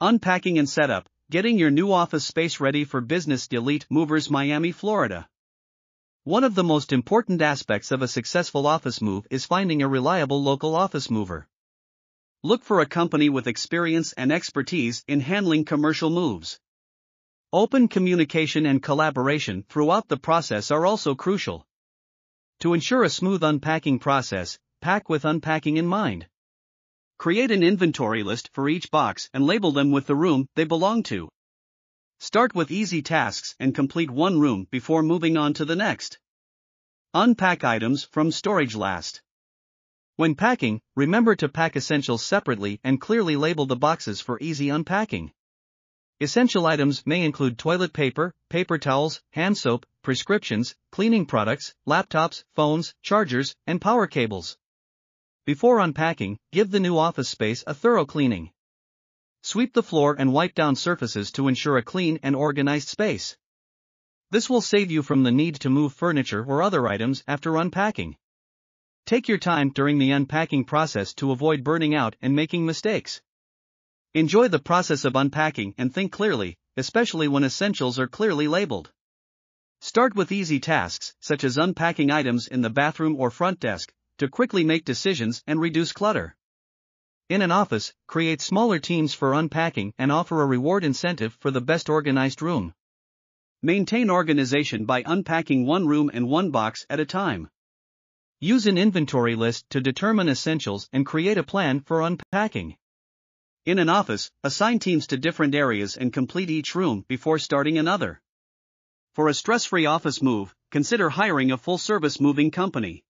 Unpacking and setup, getting your new office space ready for business. Delete Movers Miami, Florida. One of the most important aspects of a successful office move is finding a reliable local office mover. Look for a company with experience and expertise in handling commercial moves. Open communication and collaboration throughout the process are also crucial. To ensure a smooth unpacking process, pack with unpacking in mind. Create an inventory list for each box and label them with the room they belong to. Start with easy tasks and complete one room before moving on to the next. Unpack items from storage last. When packing, remember to pack essentials separately and clearly label the boxes for easy unpacking. Essential items may include toilet paper, paper towels, hand soap, prescriptions, cleaning products, laptops, phones, chargers, and power cables. Before unpacking, give the new office space a thorough cleaning. Sweep the floor and wipe down surfaces to ensure a clean and organized space. This will save you from the need to move furniture or other items after unpacking. Take your time during the unpacking process to avoid burning out and making mistakes. Enjoy the process of unpacking and think clearly, especially when essentials are clearly labeled. Start with easy tasks, such as unpacking items in the bathroom or front desk, to quickly make decisions and reduce clutter. In an office, create smaller teams for unpacking and offer a reward incentive for the best organized room. Maintain organization by unpacking one room and one box at a time. Use an inventory list to determine essentials and create a plan for unpacking. In an office, assign teams to different areas and complete each room before starting another. For a stress-free office move, consider hiring a full-service moving company.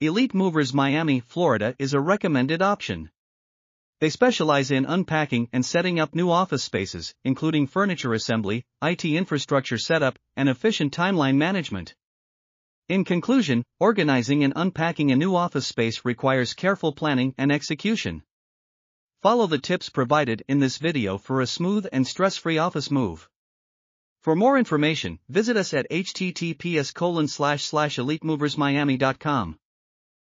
Elite Movers Miami, Florida is a recommended option. They specialize in unpacking and setting up new office spaces, including furniture assembly, IT infrastructure setup, and efficient timeline management. In conclusion, organizing and unpacking a new office space requires careful planning and execution. Follow the tips provided in this video for a smooth and stress-free office move. For more information, visit us at https://elitemoversmiami.com.